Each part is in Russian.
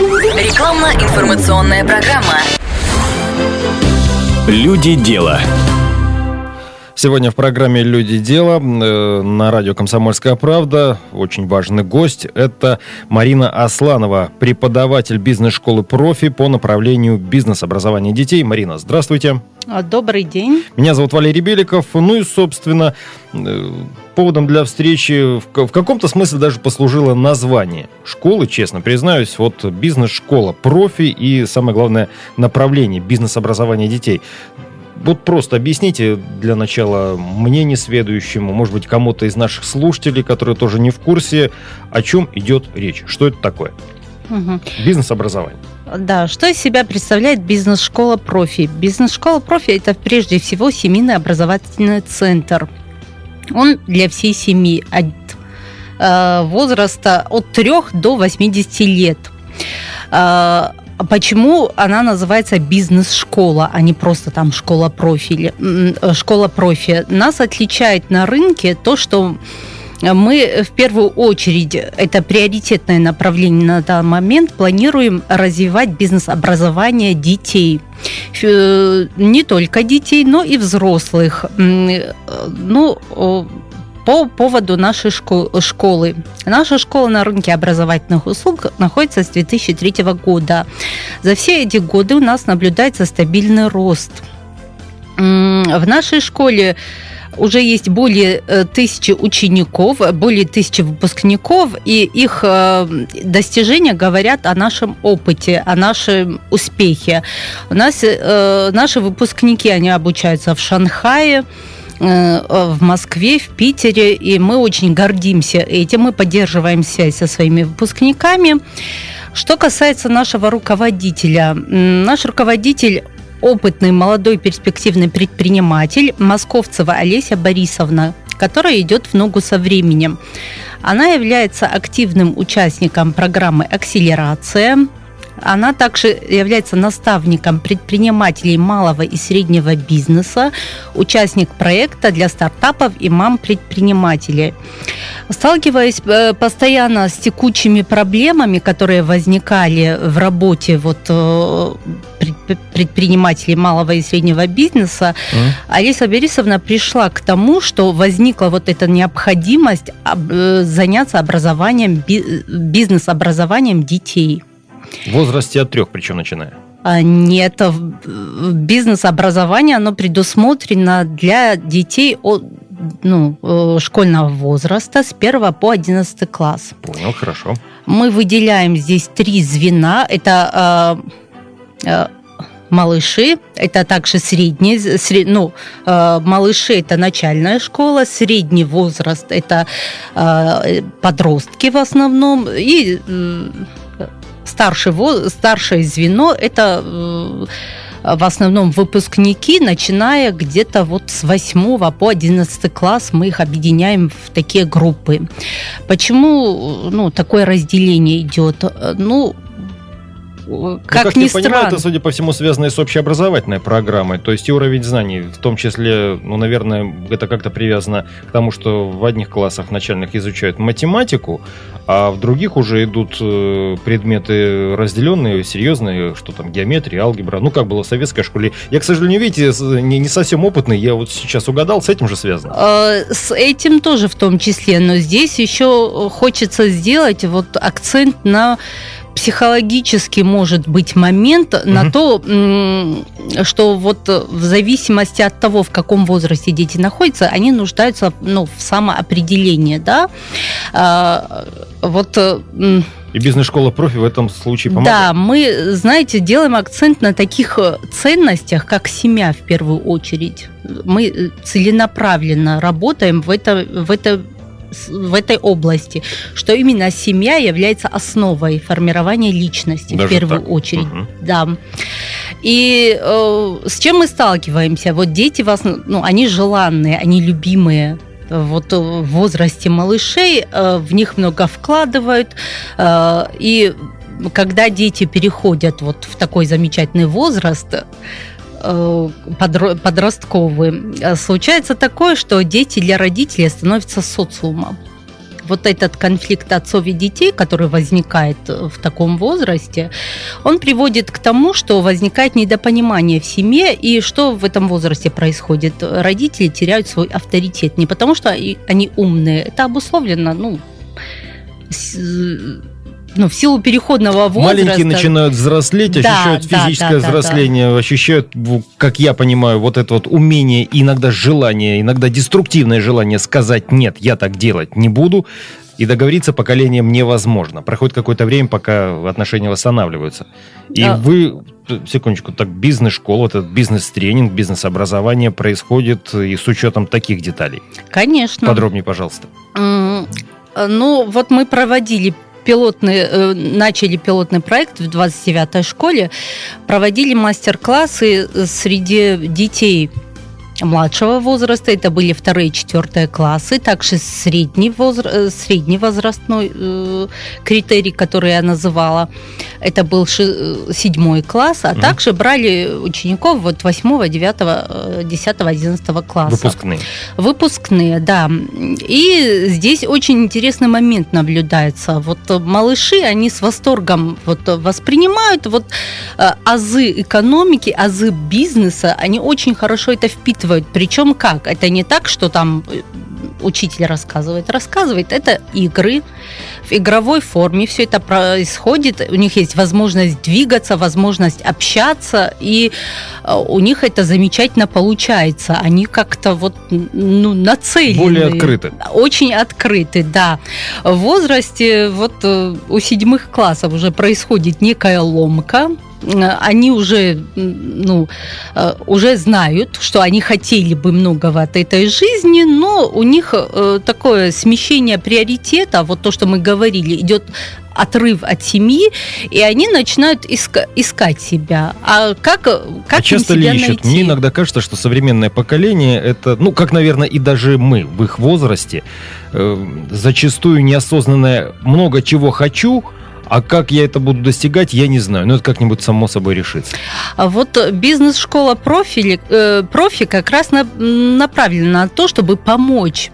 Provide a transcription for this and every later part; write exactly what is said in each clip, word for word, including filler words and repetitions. Рекламно-информационная программа. Люди дела. Сегодня в программе «Люди. Дело» на радио «Комсомольская правда» очень важный гость. Это Марина Асланова, преподаватель бизнес-школы «Профи» по направлению бизнес-образования детей. Марина, здравствуйте. Добрый день. Меня зовут Валерий Беликов. Ну и, собственно, поводом для встречи в каком-то смысле даже послужило название школы, честно признаюсь. Вот «Бизнес-школа Профи» и, самое главное, направление бизнес-образования детей. Вот просто объясните для начала мне несведущему, может быть, кому-то из наших слушателей, которые тоже не в курсе, о чем идет речь, что это такое? Угу. Бизнес-образование. Да, что из себя представляет бизнес-школа Профи? Бизнес-школа Профи – это прежде всего семейный образовательный центр. Он для всей семьи от э, возраста от трёх до восьмидесяти лет. Э, Почему она называется бизнес-школа, а не просто там школа профи? Школа профи. Нас отличает на рынке то, что мы в первую очередь, это приоритетное направление на данный момент, планируем развивать бизнес-образование детей. Не только детей, но и взрослых. Ну, по поводу нашей школы. Наша школа на рынке образовательных услуг находится с две тысячи третьего года. За все эти годы у нас наблюдается стабильный рост. В нашей школе уже есть более тысячи учеников, более тысячи выпускников, и их достижения говорят о нашем опыте, о нашем успехе. У нас наши выпускники, они обучаются в Шанхае, в Москве, в Питере, и мы очень гордимся этим, мы поддерживаем связь со своими выпускниками. Что касается нашего руководителя, наш руководитель опытный, молодой, перспективный предприниматель Московцева Олеся Борисовна, которая идет в ногу со временем. Она является активным участником программы «Акселерация». Она также является наставником предпринимателей малого и среднего бизнеса, участник проекта для стартапов и мам-предпринимателей. Сталкиваясь постоянно с текучими проблемами, которые возникали в работе вот предпринимателей малого и среднего бизнеса, mm. Олеся Борисовна пришла к тому, что возникла вот эта необходимость заняться образованием, бизнес-образованием детей. В возрасте от трех, причем начиная? Нет, бизнес-образование, оно предусмотрено для детей от, ну, школьного возраста с первого по одиннадцатый класс. Понял, хорошо. Мы выделяем здесь три звена. Это э, малыши, это также средний, сред, ну, э, малыши – это начальная школа, средний возраст – это э, подростки в основном, и... Э, Старший, старшее звено – это в основном выпускники, начиная где-то вот с восьмого по одиннадцатый класс мы их объединяем в такие группы. Почему, ну, такое разделение идет? Ну, Ну, как, как ни я странно. Понимаю, это, судя по всему, связано с общеобразовательной программой. То есть и уровень знаний, в том числе, ну, наверное, это как-то привязано к тому, что в одних классах начальных изучают математику, а в других уже идут предметы разделенные, серьезные, что там, геометрия, алгебра. Ну, как было в советской школе. Я, к сожалению, видите, не совсем опытный. Я вот сейчас угадал, с этим же связано. С этим тоже в том числе. Но здесь еще хочется сделать вот акцент на... психологически может быть момент mm-hmm. на то, что вот в зависимости от того, в каком возрасте дети находятся, они нуждаются, ну, в самоопределении, да. А, вот... И бизнес-школа профи в этом случае помогает. Да, мы, знаете, делаем акцент на таких ценностях, как семья в первую очередь. Мы целенаправленно работаем в это, в это в этой области, что именно семья является основой формирования личности. Даже в первую так? очередь. Угу. Да. И э, с чем мы сталкиваемся? Вот дети, в основ... ну, они желанные, они любимые. Вот в возрасте малышей э, в них много вкладывают. Э, и когда дети переходят вот в такой замечательный возраст, подростковые, случается такое, что дети для родителей становятся социумом. вот этот конфликт отцов и детей, который возникает в таком возрасте, он приводит к тому, что возникает недопонимание в семье, и что в этом возрасте происходит? Родители теряют свой авторитет, не потому что они умные, это обусловлено, ну, с... Ну, в силу переходного возраста. Маленькие начинают взрослеть, ощущают да, физическое да, да, взросление, да, да. ощущают, как я понимаю, вот это вот умение, и иногда желание, иногда деструктивное желание сказать «нет, я так делать не буду», и договориться поколением невозможно. Проходит какое-то время, пока отношения восстанавливаются. И да. вы, секундочку, так бизнес-школа, вот этот бизнес-тренинг, бизнес-образование происходит и с учетом таких деталей. Конечно. Подробнее, пожалуйста. Ну, вот мы проводили... Пилотный, начали пилотный проект в двадцать девятой школе, проводили мастер-классы среди детей младшего возраста, это были вторые-четвертые классы, также средний возра... средневозрастной э, критерий, который я называла, это был ши... седьмой класс, а mm-hmm. также брали учеников вот восьмого, девятого, десятого, одиннадцатого класса. Выпускные. Выпускные, да. И здесь очень интересный момент наблюдается. Вот малыши, они с восторгом вот воспринимают вот азы экономики, азы бизнеса, они очень хорошо это впитывают. Причем как? Это не так, что там учитель рассказывает. Рассказывает. Это игры. В игровой форме все это происходит. У них есть возможность двигаться, возможность общаться. И у них это замечательно получается. Они как-то вот, ну, нацелены. Более открыты. Очень открыты, да. В возрасте вот у седьмых классов уже происходит некая ломка. Они уже, ну, уже знают, что они хотели бы многого от этой жизни, но у них такое смещение приоритета, вот то, что мы говорили, идет отрыв от семьи, и они начинают иска- искать себя. А как, как а им часто себя ли ищут? Найти? Мне иногда кажется, что современное поколение, это, ну, как, наверное, и даже мы в их возрасте, э, зачастую неосознанное «много чего хочу», а как я это буду достигать, я не знаю. Но это как-нибудь само собой решится. А вот бизнес-школа профи, э, профи как раз на, направлена на то, чтобы помочь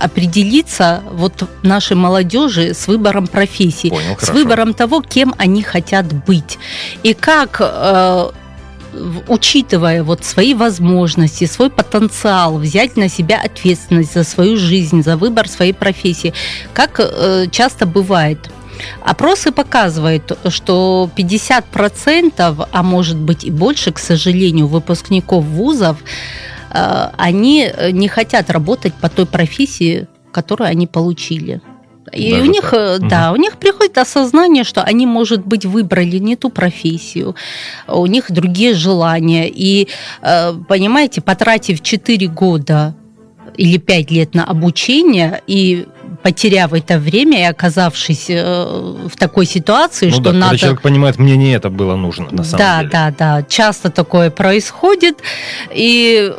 определиться вот нашей молодежи с выбором профессии. Понял, с хорошо. Выбором того, кем они хотят быть. И как... Э, учитывая вот свои возможности, свой потенциал, взять на себя ответственность за свою жизнь, за выбор своей профессии, как э, часто бывает. Опросы показывают, что пятьдесят процентов, а может быть и больше, к сожалению, выпускников вузов, э, они не хотят работать по той профессии, которую они получили. И даже у них, так. да, угу. у них приходит осознание, что они, может быть, выбрали не ту профессию, у них другие желания. И, понимаете, потратив четыре года или пять лет на обучение и потеряв это время и оказавшись в такой ситуации, ну, что да, надо... Человек понимает, мне не это было нужно на самом да, деле. Да, да, да. Часто такое происходит. И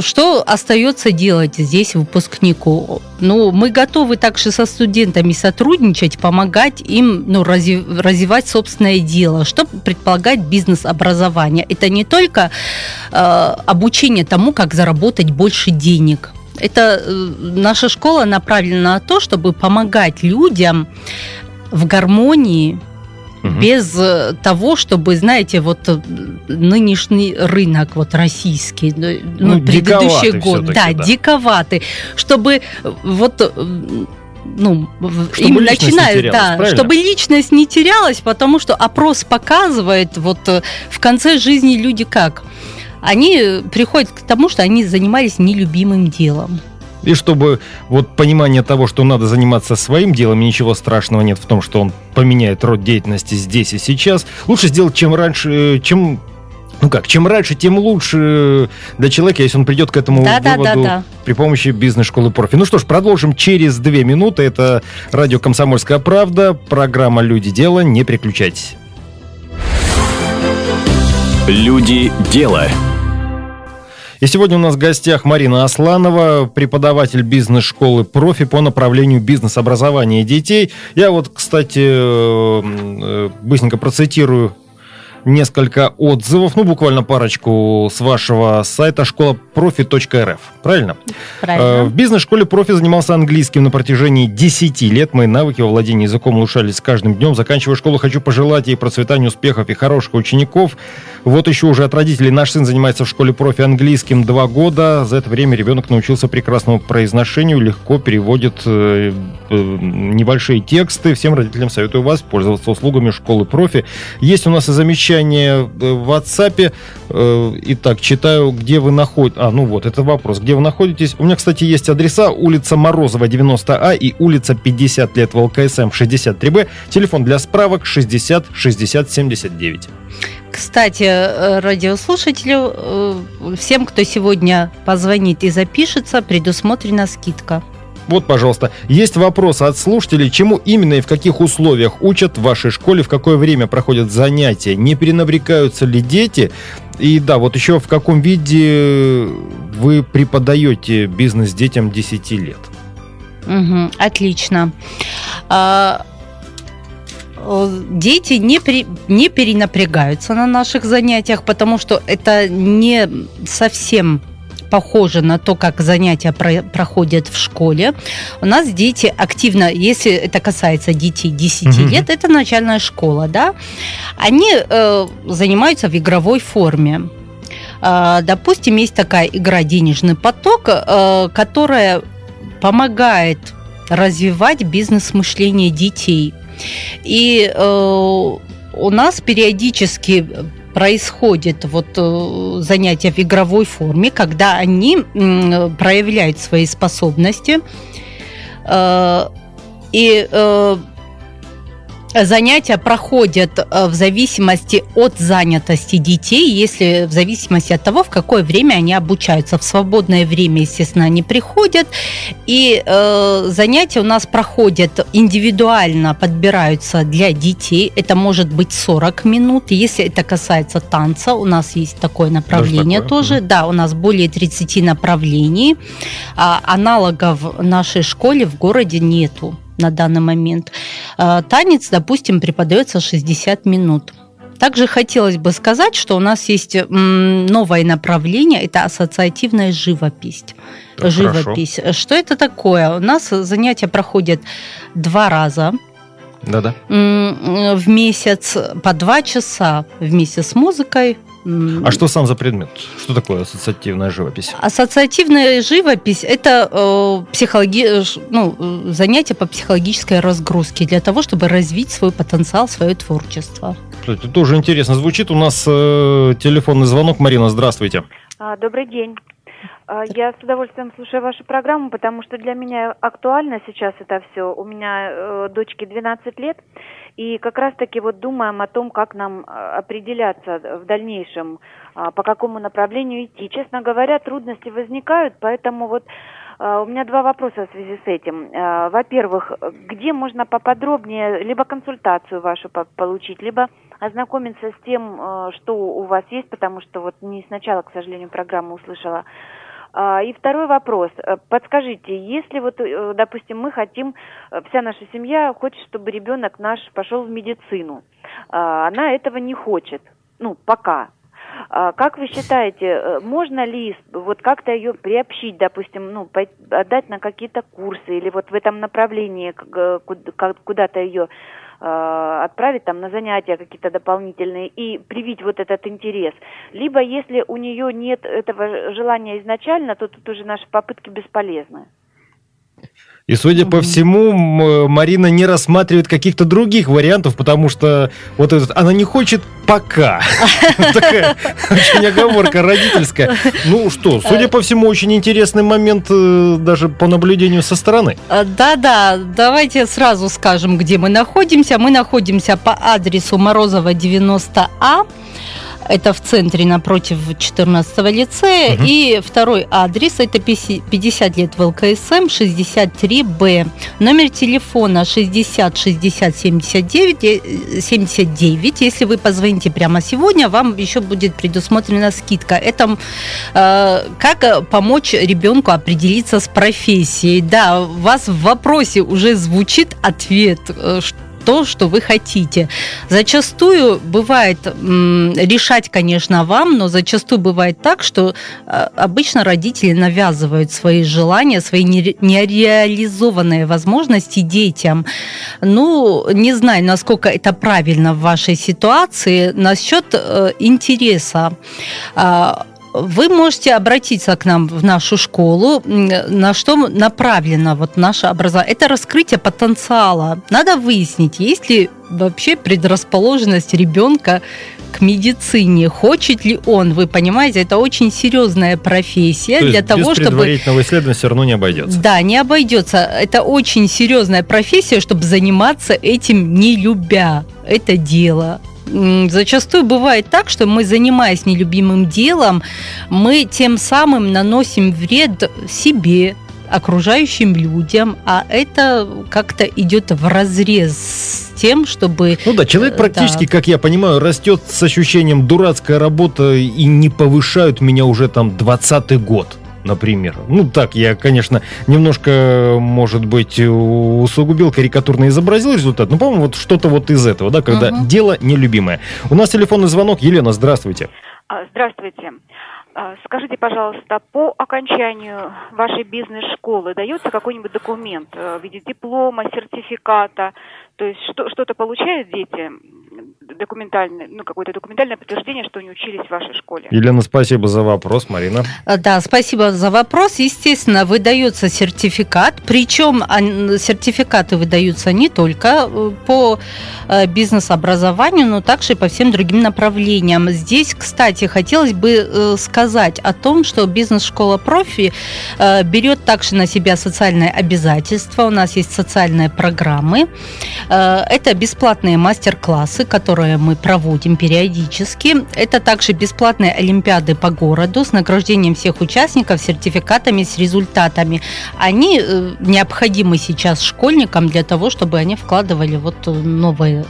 что остается делать здесь выпускнику? Ну, мы готовы также со студентами сотрудничать, помогать им, ну, развивать собственное дело, что предполагает бизнес-образование. Это не только э, обучение тому, как заработать больше денег. Это наша школа направлена на то, чтобы помогать людям в гармонии, угу. без того, чтобы, знаете, вот нынешний рынок вот российский, ну, ну предыдущий год, да, да, диковатый, чтобы вот... Ну, чтобы личность начинают, не терялась, да, чтобы личность не терялась, потому что опрос показывает, вот в конце жизни люди как... Они приходят к тому, что они занимались нелюбимым делом. И чтобы вот понимание того, что надо заниматься своим делом, и ничего страшного нет в том, что он поменяет род деятельности здесь и сейчас, лучше сделать, чем раньше, чем... Ну как, чем раньше, тем лучше для человека, если он придет к этому да, выводу да, да, да. при помощи бизнес-школы профи. Ну что ж, продолжим через две минуты. Это радио «Комсомольская правда», программа «Люди. Дело». Не переключайтесь. «Люди. Дело». И сегодня у нас в гостях Марина Асланова, преподаватель бизнес-школы профи по направлению бизнес-образования детей. Я вот, кстати, быстренько процитирую несколько отзывов, ну, буквально парочку с вашего сайта школа профи точка рф, правильно? Правильно. В бизнес-школе профи занимался английским на протяжении десяти лет. Мои навыки во владении языком улучшались с каждым днем. Заканчивая школу, хочу пожелать ей процветания, успехов и хороших учеников. Вот еще уже от родителей. Наш сын занимается в школе профи английским два года. За это время ребенок научился прекрасному произношению, легко переводит э, э, небольшие тексты. Всем родителям советую вас пользоваться услугами школы профи. Есть у нас и замечания в WhatsApp. Э, итак, читаю, где вы находитесь. А, ну вот, это вопрос. Где вы находитесь? У меня, кстати, есть адреса. Улица Морозова, девяносто А и улица пятьдесят лет ВЛКСМ, шестьдесят три Б. Телефон для справок шестьдесят шестьдесят семьдесят девять. Кстати, радиослушателю, всем, кто сегодня позвонит и запишется, предусмотрена скидка. Вот, пожалуйста, есть вопрос от слушателей. Чему именно и в каких условиях учат в вашей школе? В какое время проходят занятия? Не перенапрягаются ли дети? И да, вот еще в каком виде вы преподаете бизнес детям десяти лет? Угу, отлично. А... Дети не, при, не перенапрягаются на наших занятиях, потому что это не совсем похоже на то, как занятия про, проходят в школе. У нас дети активно, если это касается детей десяти mm-hmm. лет, это начальная школа, да, они э, занимаются в игровой форме. Э, допустим, есть такая игра «Денежный поток», э, которая помогает развивать бизнес-мышление детей. И э, у нас периодически происходит вот, э, занятия в игровой форме, когда они э, проявляют свои способности. Э, и э, занятия проходят в зависимости от занятости детей, если в зависимости от того, в какое время они обучаются. В свободное время, естественно, они приходят. И э, занятия у нас проходят индивидуально, подбираются для детей. Это может быть сорок минут. Если это касается танца, у нас есть такое направление тоже. Такое? тоже. Да, у нас более тридцати направлений. А, аналогов в нашей школе в городе нету на данный момент. Танец, допустим, преподается шестьдесят минут. Также хотелось бы сказать, что у нас есть новое направление, это ассоциативная живопись. Да, живопись. Хорошо. Что это такое? У нас занятия проходят два раза. Да-да. В месяц по два часа вместе с музыкой. А что сам за предмет? Что такое ассоциативная живопись? Ассоциативная живопись – это э, психологи... ну, занятие по психологической разгрузке для того, чтобы развить свой потенциал, свое творчество. Это тоже интересно звучит. У нас э, телефонный звонок. Марина, здравствуйте. Добрый день. Я с удовольствием слушаю вашу программу, потому что для меня актуально сейчас это все. У меня э, дочке двенадцать лет, и как раз-таки вот думаем о том, как нам определяться в дальнейшем, э, по какому направлению идти. Честно говоря, трудности возникают, поэтому вот э, у меня два вопроса в связи с этим. Э, во-первых, где можно поподробнее либо консультацию вашу по- получить, либо ознакомиться с тем, э, что у вас есть, потому что вот не сначала, к сожалению, программу услышала. И второй вопрос. Подскажите, если вот, допустим, мы хотим, вся наша семья хочет, чтобы ребенок наш пошел в медицину, она этого не хочет, ну, пока. Как вы считаете, можно ли вот как-то ее приобщить, допустим, ну, отдать на какие-то курсы или вот в этом направлении куда-то ее отправить там на занятия какие-то дополнительные и привить вот этот интерес. Либо если у нее нет этого желания изначально, то тут уже наши попытки бесполезны. И, судя по всему, Марина не рассматривает каких-то других вариантов, потому что вот этот, она не хочет пока. Такая очень оговорка родительская. Ну что, судя по всему, очень интересный момент даже по наблюдению со стороны. Да-да, давайте сразу скажем, где мы находимся. Мы находимся по адресу Морозова, девяносто А. Это в центре напротив четырнадцатого лицея. Угу. И второй адрес – это пятьдесят лет ВЛКСМ, шестьдесят три Б. Номер телефона шестьдесят шестьдесят семьдесят девять. Если вы позвоните прямо сегодня, вам еще будет предусмотрена скидка. Это э, как помочь ребенку определиться с профессией. Да, у вас в вопросе уже звучит ответ – то, что вы хотите. Зачастую бывает, м- решать, конечно, вам, но зачастую бывает так, что а, обычно родители навязывают свои желания, свои нере- нереализованные возможности детям. Ну, не знаю, насколько это правильно в вашей ситуации. Насчет э, интереса. А, Вы можете обратиться к нам в нашу школу, на что направлено вот наше образование. Это раскрытие потенциала. Надо выяснить, есть ли вообще предрасположенность ребенка к медицине. Хочет ли он, вы понимаете, это очень серьезная профессия. То для есть того, без чтобы... предварительного исследования все равно не обойдется. Да, не обойдется. Это очень серьезная профессия, чтобы заниматься этим не любя это дело. Зачастую бывает так, что мы, занимаясь нелюбимым делом, мы тем самым наносим вред себе, окружающим людям, а это как-то идет вразрез с тем, чтобы... Ну да, человек практически, да. как я понимаю, растет с ощущением дурацкая работа и не повышают меня уже там двадцатый год. Например. Ну так, я, конечно, немножко, может быть, усугубил, карикатурно изобразил результат, но, по-моему, вот что-то вот из этого, да, когда угу. дело нелюбимое. У нас телефонный звонок. Елена, здравствуйте. Здравствуйте. Скажите, пожалуйста, по окончанию вашей бизнес-школы дается какой-нибудь документ в виде диплома, сертификата? То есть что, что-то получают дети? Документальное, ну, какое-то документальное подтверждение, что они учились в вашей школе. Елена, спасибо за вопрос, Марина. Да, спасибо за вопрос. Естественно, выдается сертификат, причем сертификаты выдаются не только по бизнес-образованию, но также и по всем другим направлениям. Здесь, кстати, хотелось бы сказать о том, что бизнес-школа Профи берет также на себя социальные обязательства. У нас есть социальные программы. Это бесплатные мастер-классы, которые мы проводим периодически. Это также бесплатные олимпиады по городу с награждением всех участников, сертификатами, с результатами. Они необходимы сейчас школьникам для того, чтобы они вкладывали вот новые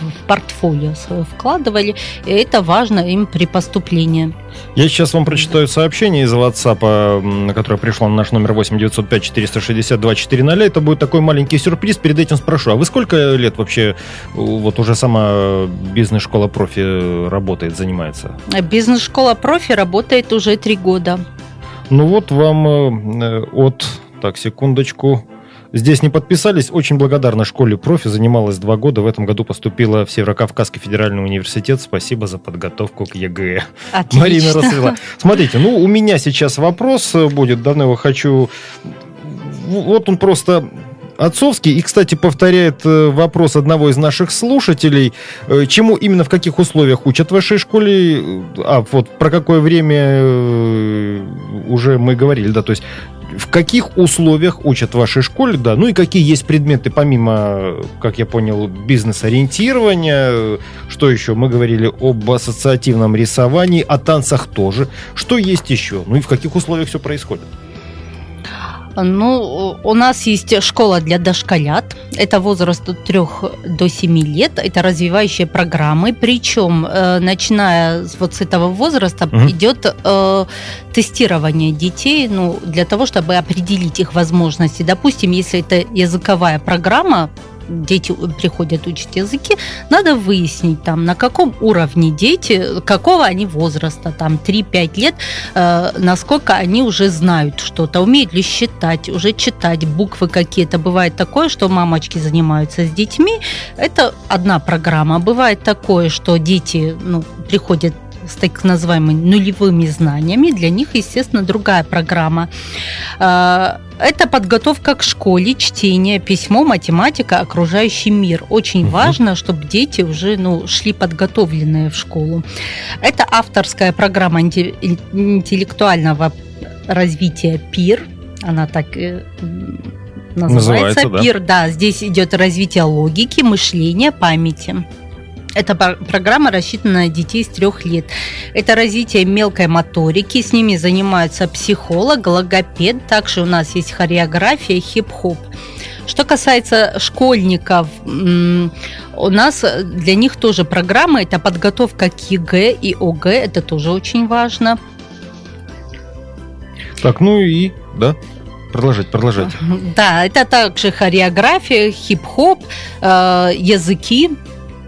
в портфолио свое вкладывали, и это важно им при поступлении. Я сейчас вам прочитаю сообщение из WhatsApp, которое пришло на наш номер восемь девятьсот пять четыреста шестьдесят два четыреста. Это будет такой маленький сюрприз. Перед этим спрошу, а вы сколько лет вообще вот уже сама бизнес-школа Профи работает, занимается? Бизнес-школа Профи работает уже три года. Ну вот вам от... Так, секундочку... Здесь не подписались. Очень благодарна школе Профи. Занималась два года. В этом году поступила в Северокавказский федеральный университет. Спасибо за подготовку к ЕГЭ. Отлично. Марина рассказала. Смотрите, ну у меня сейчас вопрос будет. Давно его хочу... Вот он просто... отцовский. И, кстати, повторяет вопрос одного из наших слушателей. Чему именно, в каких условиях учат в вашей школе? А вот про какое время уже мы говорили, да, то есть в каких условиях учат в вашей школе, да, ну и какие есть предметы помимо, как я понял, бизнес-ориентирования, что еще? Мы говорили об ассоциативном рисовании, о танцах тоже. Что есть еще? Ну и в каких условиях все происходит? Ну, у нас есть школа для дошколят. Это возраст от трёх до семи лет. Это развивающие программы. Причем, э, начиная вот с этого возраста, угу. идет э, тестирование детей, ну, для того, чтобы определить их возможности. Допустим, если это языковая программа, дети приходят учить языки, надо выяснить, там, на каком уровне дети, какого они возраста, там, три-пять лет, э, насколько они уже знают что-то, умеют ли считать, уже читать буквы какие-то. Бывает такое, что мамочки занимаются с детьми, это одна программа. Бывает такое, что дети, ну, приходят с так называемыми нулевыми знаниями, для них, естественно, другая программа. Это подготовка к школе, чтение, письмо, математика, окружающий мир. Очень угу. важно, чтобы дети уже, ну, шли подготовленные в школу. Это авторская программа интеллектуального развития «Пир». Она так... называется, называется «Пир». Да. да, здесь идет развитие логики, мышления, памяти. Эта программа рассчитана на детей с трех лет. Это развитие мелкой моторики. С ними занимаются психолог, логопед. Также у нас есть хореография, хип-хоп. Что касается школьников, у нас для них тоже программа. Это подготовка к ЕГЭ и ОГЭ. Это тоже очень важно. Так, ну и да. Продолжайте, продолжайте. Да, это также хореография, хип-хоп, языки,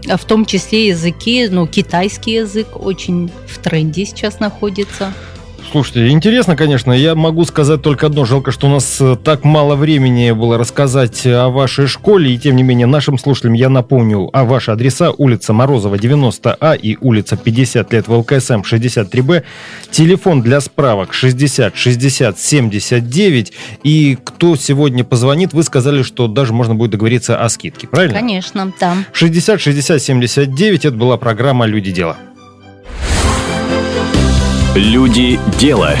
в том числе языки, ну, китайский язык очень в тренде сейчас находится. Слушайте, интересно, конечно, я могу сказать только одно. Жалко, что у нас так мало времени было рассказать о вашей школе. И тем не менее, нашим слушателям я напомню, а ваши адреса: улица Морозова, девяносто А и улица пятьдесят лет ВЛКСМ, шестьдесят три Б. Телефон для справок шестьдесят шестьдесят семьдесят девять. И кто сегодня позвонит, вы сказали, что даже можно будет договориться о скидке, правильно? Конечно, да. шестьдесят шестьдесят семьдесят девять. Это была программа «Люди дела». Люди дела.